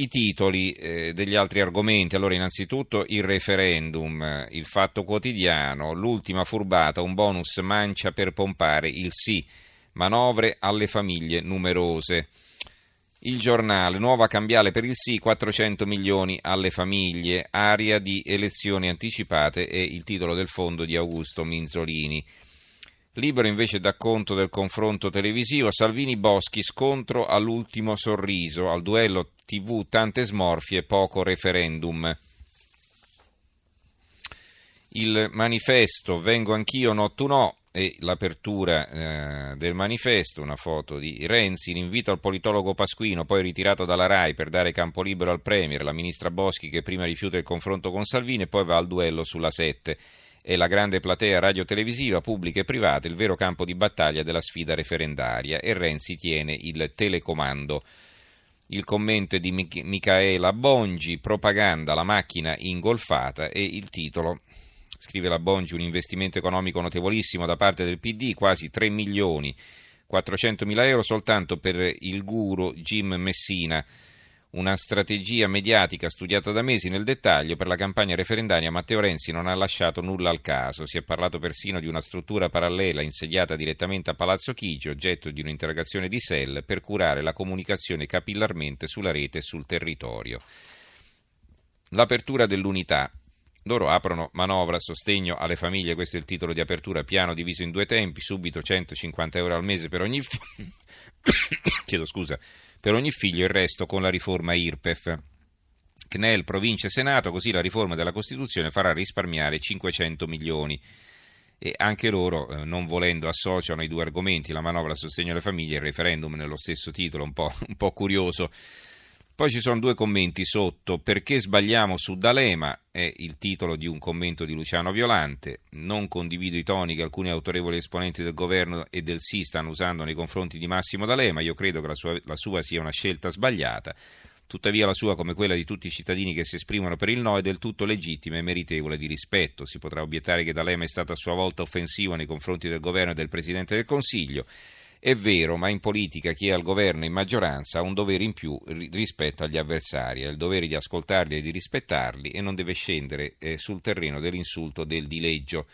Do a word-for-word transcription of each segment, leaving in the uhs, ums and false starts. I titoli eh, degli altri argomenti, allora innanzitutto il referendum, il Fatto Quotidiano, l'ultima furbata, un bonus mancia per pompare il sì, manovre alle famiglie numerose. Il Giornale, nuova cambiale per il sì, quattrocento milioni alle famiglie, aria di elezioni anticipate e il titolo del fondo di Augusto Minzolini. Libero invece dà conto del confronto televisivo, Salvini Boschi scontro all'ultimo sorriso, al duello tivù tante smorfie, poco referendum. Il manifesto, vengo anch'io, no tu no, e l'apertura eh, del manifesto, una foto di Renzi, l'invito al politologo Pasquino, poi ritirato dalla Rai per dare campo libero al Premier, la ministra Boschi che prima rifiuta il confronto con Salvini e poi va al duello sulla sette. E la grande platea radiotelevisiva, pubblica e privata, il vero campo di battaglia della sfida referendaria, e Renzi tiene il telecomando. Il commento è di Mich- Micaela Bongi, propaganda, la macchina ingolfata, e il titolo, scrive la Bongi, un investimento economico notevolissimo da parte del P D, quasi tre milioni quattrocentomila euro soltanto per il guru Jim Messina. Una strategia mediatica studiata da mesi nel dettaglio per la campagna referendaria. Matteo Renzi non ha lasciato nulla al caso, si è parlato persino di una struttura parallela insediata direttamente a Palazzo Chigi, oggetto di un'interrogazione di S E L, per curare la comunicazione capillarmente sulla rete e sul territorio. L'apertura dell'Unità. Loro aprono manovra, sostegno alle famiglie, questo è il titolo di apertura, piano diviso in due tempi, subito centocinquanta euro al mese per ogni figlio, chiedo scusa, per ogni figlio, il resto con la riforma I R P E F. C N E L, province e Senato, così la riforma della Costituzione farà risparmiare cinquecento milioni. E anche loro, non volendo, associano i due argomenti, la manovra a sostegno alle famiglie e il referendum nello stesso titolo, un po', un po' curioso. Poi ci sono due commenti sotto, perché sbagliamo su D'Alema, è il titolo di un commento di Luciano Violante, non condivido i toni che alcuni autorevoli esponenti del governo e del sì stanno usando nei confronti di Massimo D'Alema, io credo che la sua, la sua sia una scelta sbagliata, tuttavia la sua, come quella di tutti i cittadini che si esprimono per il no, è del tutto legittima e meritevole di rispetto, si potrà obiettare che D'Alema è stato a sua volta offensivo nei confronti del governo e del Presidente del Consiglio. È vero, ma in politica chi è al governo e in maggioranza ha un dovere in più rispetto agli avversari, ha il dovere di ascoltarli e di rispettarli e non deve scendere eh, sul terreno dell'insulto, del dileggio.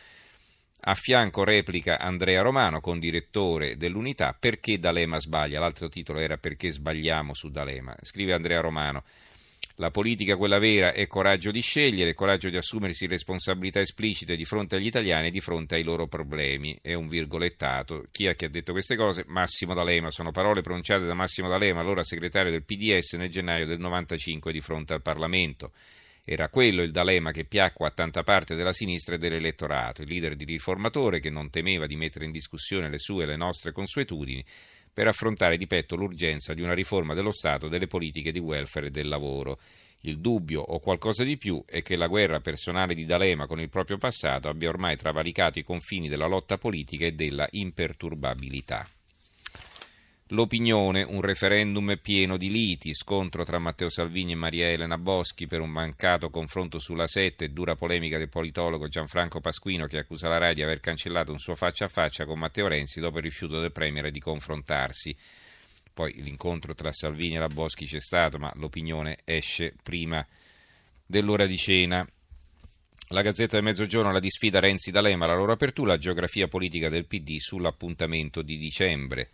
A fianco replica Andrea Romano, condirettore dell'Unità, perché D'Alema sbaglia, l'altro titolo era perché sbagliamo su D'Alema, scrive Andrea Romano. La politica, quella vera, è coraggio di scegliere, coraggio di assumersi responsabilità esplicite di fronte agli italiani e di fronte ai loro problemi. È un virgolettato. Chi è che ha detto queste cose? Massimo D'Alema. Sono parole pronunciate da Massimo D'Alema, allora segretario del P D S, nel gennaio del novantacinque di fronte al Parlamento. Era quello il D'Alema che piacque a tanta parte della sinistra e dell'elettorato, il leader di riformatore che non temeva di mettere in discussione le sue e le nostre consuetudini, per affrontare di petto l'urgenza di una riforma dello Stato, delle politiche di welfare e del lavoro. Il dubbio, o qualcosa di più, è che la guerra personale di D'Alema con il proprio passato abbia ormai travalicato i confini della lotta politica e della imperturbabilità. L'opinione, un referendum pieno di liti, scontro tra Matteo Salvini e Maria Elena Boschi per un mancato confronto sulla sette, dura polemica del politologo Gianfranco Pasquino che accusa la Rai di aver cancellato un suo faccia a faccia con Matteo Renzi dopo il rifiuto del Premier di confrontarsi. Poi l'incontro tra Salvini e la Boschi c'è stato, ma l'opinione esce prima dell'ora di cena. La Gazzetta del Mezzogiorno, la disfida Renzi-D'Alema, la loro apertura, la geografia politica del P D sull'appuntamento di dicembre.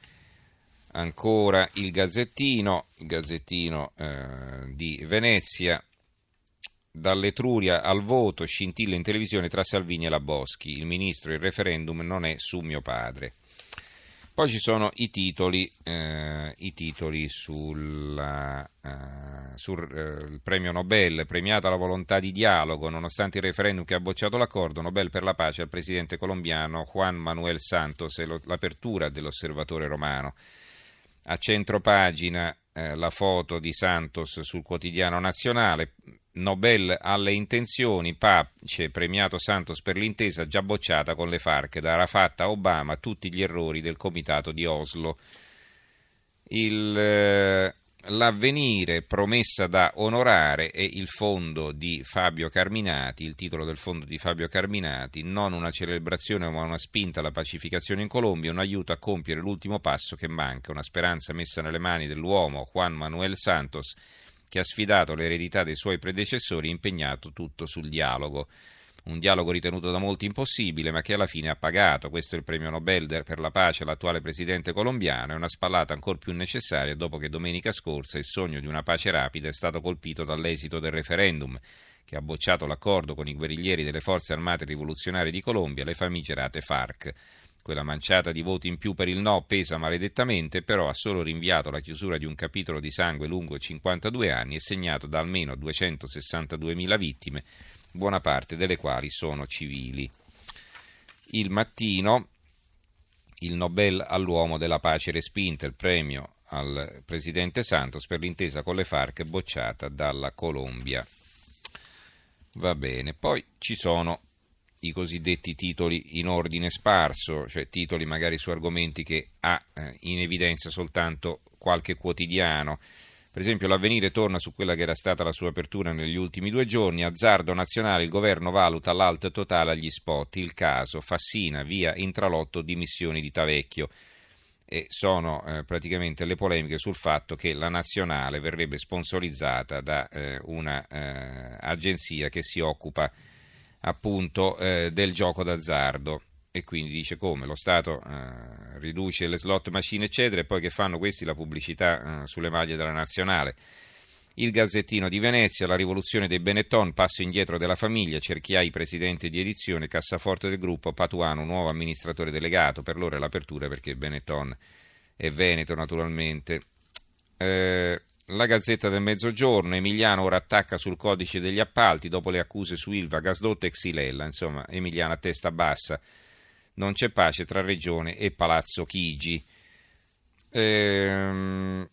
Ancora il Gazzettino, il Gazzettino eh, di Venezia, dall'Etruria al voto, scintille in televisione tra Salvini e la Boschi, il ministro, il referendum non è su mio padre. Poi ci sono i titoli, eh, i titoli sulla, eh, sul eh, premio Nobel, premiata la volontà di dialogo, nonostante il referendum che ha bocciato l'accordo, Nobel per la pace al presidente colombiano Juan Manuel Santos, e lo, l'apertura dell'Osservatore Romano. A centropagina eh, la foto di Santos sul quotidiano nazionale, Nobel alle intenzioni, pace, premiato Santos per l'intesa già bocciata con le FARC, da Arafat a Obama, tutti gli errori del comitato di Oslo. Il, eh, l'avvenire, promessa da onorare, e il fondo di Fabio Carminati, il titolo del fondo di Fabio Carminati, non una celebrazione ma una spinta alla pacificazione in Colombia, un aiuto a compiere l'ultimo passo che manca, una speranza messa nelle mani dell'uomo Juan Manuel Santos, che ha sfidato l'eredità dei suoi predecessori, impegnato tutto sul dialogo. Un dialogo ritenuto da molti impossibile, ma che alla fine ha pagato. Questo è il premio Nobel per la pace all'attuale presidente colombiano, è una spallata ancora più necessaria dopo che domenica scorsa il sogno di una pace rapida è stato colpito dall'esito del referendum, che ha bocciato l'accordo con i guerriglieri delle forze armate rivoluzionarie di Colombia, le famigerate FARC. Quella manciata di voti in più per il no pesa maledettamente, però ha solo rinviato la chiusura di un capitolo di sangue lungo cinquantadue anni e segnato da almeno duecentosessantaduemila vittime, buona parte delle quali sono civili. Il Mattino, il Nobel all'uomo della pace respinta, il premio al presidente Santos per l'intesa con le FARC bocciata dalla Colombia. Va bene, poi ci sono i cosiddetti titoli in ordine sparso, cioè titoli magari su argomenti che ha in evidenza soltanto qualche quotidiano. Per esempio l'Avvenire torna su quella che era stata la sua apertura negli ultimi due giorni. Azzardo nazionale, il governo valuta l'alt totale agli spot, il caso Fassina, via Intralotto, dimissioni di Tavecchio. E sono eh, praticamente le polemiche sul fatto che la nazionale verrebbe sponsorizzata da eh, una eh, agenzia che si occupa appunto eh, del gioco d'azzardo. E quindi dice come lo Stato eh, riduce le slot machine eccetera e poi che fanno questi la pubblicità eh, sulle maglie della nazionale. Il Gazzettino di Venezia, la rivoluzione dei Benetton, passo indietro della famiglia, Cerchiai presidente di edizione, cassaforte del gruppo, Patuano nuovo amministratore delegato, per loro è l'apertura perché Benetton è Veneto naturalmente. eh, La Gazzetta del Mezzogiorno, Emiliano ora attacca sul codice degli appalti dopo le accuse su Ilva, Gasdotto e Xylella, insomma Emiliano a testa bassa. Non c'è pace tra Regione e Palazzo Chigi. Ehm,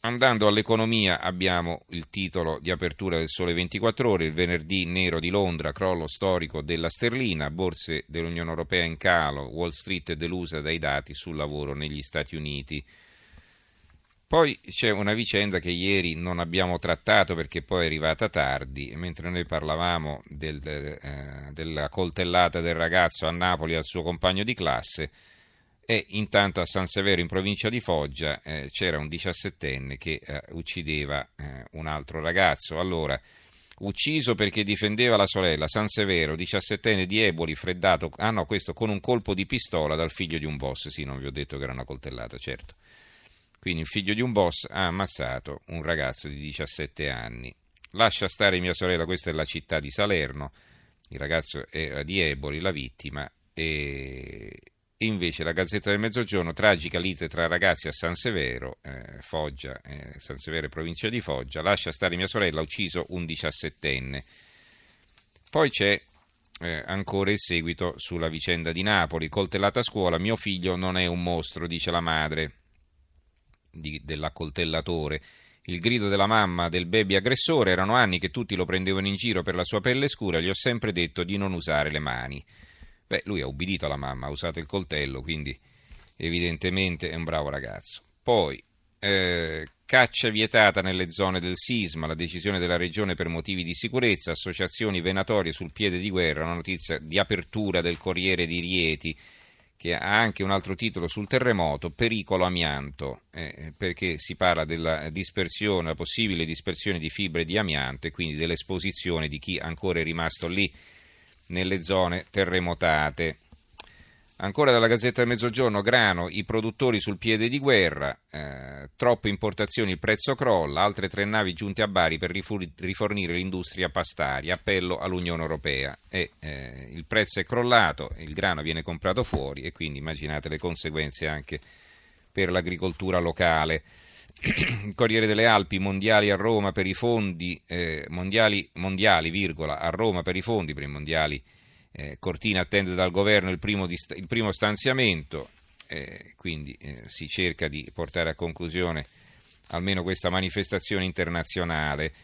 andando all'economia abbiamo il titolo di apertura del Sole ventiquattro Ore, il venerdì nero di Londra, crollo storico della sterlina, borse dell'Unione Europea in calo, Wall Street è delusa dai dati sul lavoro negli Stati Uniti. Poi c'è una vicenda che ieri non abbiamo trattato perché poi è arrivata tardi, mentre noi parlavamo del, eh, della coltellata del ragazzo a Napoli al suo compagno di classe, e intanto a San Severo in provincia di Foggia eh, c'era un diciassettenne che eh, uccideva eh, un altro ragazzo. Allora, ucciso perché difendeva la sorella, San Severo, diciassettenne di Eboli, freddato, ah no, questo con un colpo di pistola dal figlio di un boss, sì, non vi ho detto che era una coltellata, certo. Quindi il figlio di un boss ha ammazzato un ragazzo di diciassette anni. Lascia stare mia sorella, questa è la città di Salerno, il ragazzo era di Eboli, la vittima, e invece la Gazzetta del Mezzogiorno, tragica lite tra ragazzi a San Severo, eh, Foggia, eh, San Severo e provincia di Foggia, lascia stare mia sorella, ha ucciso un diciassettenne. Poi c'è Eh, ancora il seguito sulla vicenda di Napoli, coltellata a scuola, mio figlio non è un mostro, dice la madre Di, dell'accoltellatore. Il grido della mamma del baby aggressore, erano anni che tutti lo prendevano in giro per la sua pelle scura, gli ho sempre detto di non usare le mani. Beh, lui ha ubbidito alla mamma, ha usato il coltello, quindi evidentemente è un bravo ragazzo. Poi eh, caccia vietata nelle zone del sisma, la decisione della regione per motivi di sicurezza, associazioni venatorie sul piede di guerra, una notizia di apertura del Corriere di Rieti, che ha anche un altro titolo sul terremoto, pericolo amianto, eh, perché si parla della dispersione, la possibile dispersione di fibre di amianto e quindi dell'esposizione di chi ancora è rimasto lì nelle zone terremotate. Ancora dalla Gazzetta del Mezzogiorno, grano, i produttori sul piede di guerra, eh, troppe importazioni, il prezzo crolla, altre tre navi giunte a Bari per rifornire l'industria pastaria, appello all'Unione Europea. E, eh, il prezzo è crollato, il grano viene comprato fuori e quindi immaginate le conseguenze anche per l'agricoltura locale. Corriere delle Alpi, mondiali a Roma per i fondi, eh, mondiali, mondiali, virgola, a Roma per i fondi, per i mondiali. Eh, Cortina attende dal governo il primo, dist- il primo stanziamento, eh, quindi eh, si cerca di portare a conclusione almeno questa manifestazione internazionale.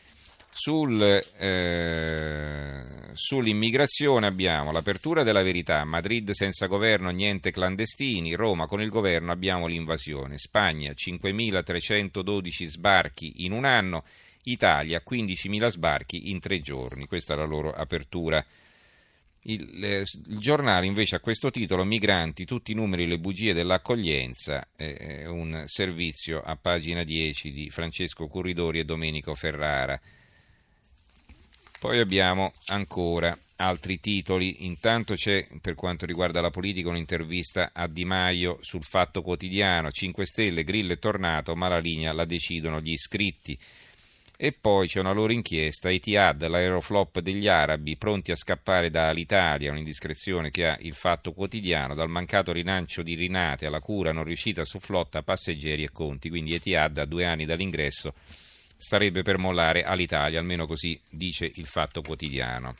Sul, eh, sull'immigrazione abbiamo l'apertura della Verità, Madrid senza governo niente clandestini, Roma con il governo abbiamo l'invasione, Spagna cinquemilatrecentododici sbarchi in un anno, Italia quindicimila sbarchi in tre giorni, questa è la loro apertura. Il, eh, il giornale invece ha questo titolo: migranti, tutti i numeri e le bugie dell'accoglienza, eh, un servizio a pagina dieci di Francesco Curridori e Domenico Ferrara. Poi abbiamo ancora altri titoli. Intanto c'è, per quanto riguarda la politica, un'intervista a Di Maio sul Fatto Quotidiano. cinque Stelle, Grillo è tornato ma la linea la decidono gli iscritti. E poi c'è una loro inchiesta, Etihad, l'aeroflop degli arabi, pronti a scappare dall'Italia, un'indiscrezione che ha il Fatto Quotidiano, dal mancato rilancio di Rinate alla cura non riuscita su flotta, passeggeri e conti. Quindi Etihad, a due anni dall'ingresso, starebbe per mollare all'Italia, almeno così dice il Fatto Quotidiano.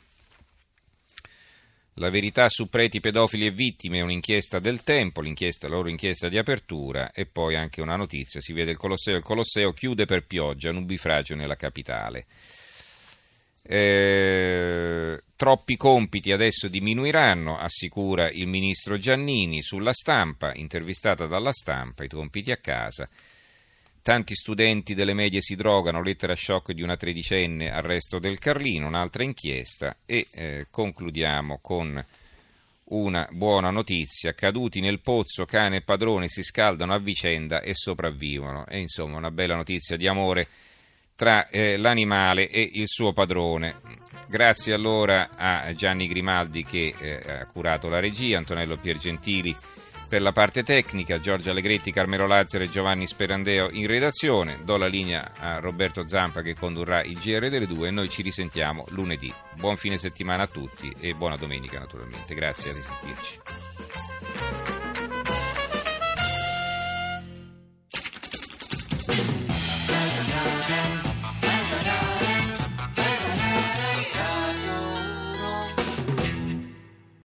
La verità su preti, pedofili e vittime, un'inchiesta del Tempo, l'inchiesta, la loro inchiesta di apertura, e poi anche una notizia, si vede il Colosseo, il Colosseo chiude per pioggia, nubifragio nella capitale. Eh, troppi compiti adesso diminuiranno, assicura il ministro Giannini. Sulla Stampa, intervistata dalla Stampa, i compiti a casa. Tanti studenti delle medie si drogano, lettera shock di una tredicenne, arresto del Carlino, un'altra inchiesta. E eh, concludiamo con una buona notizia, caduti nel pozzo, cane e padrone si scaldano a vicenda e sopravvivono. E insomma una bella notizia di amore tra eh, l'animale e il suo padrone. Grazie allora a Gianni Grimaldi che eh, ha curato la regia, Antonello Piergentili per la parte tecnica, Giorgio Allegretti, Carmelo Lazzaro e Giovanni Sperandeo in redazione. Do la linea a Roberto Zampa che condurrà il G R delle due e noi ci risentiamo lunedì. Buon fine settimana a tutti e buona domenica naturalmente. Grazie, a risentirci.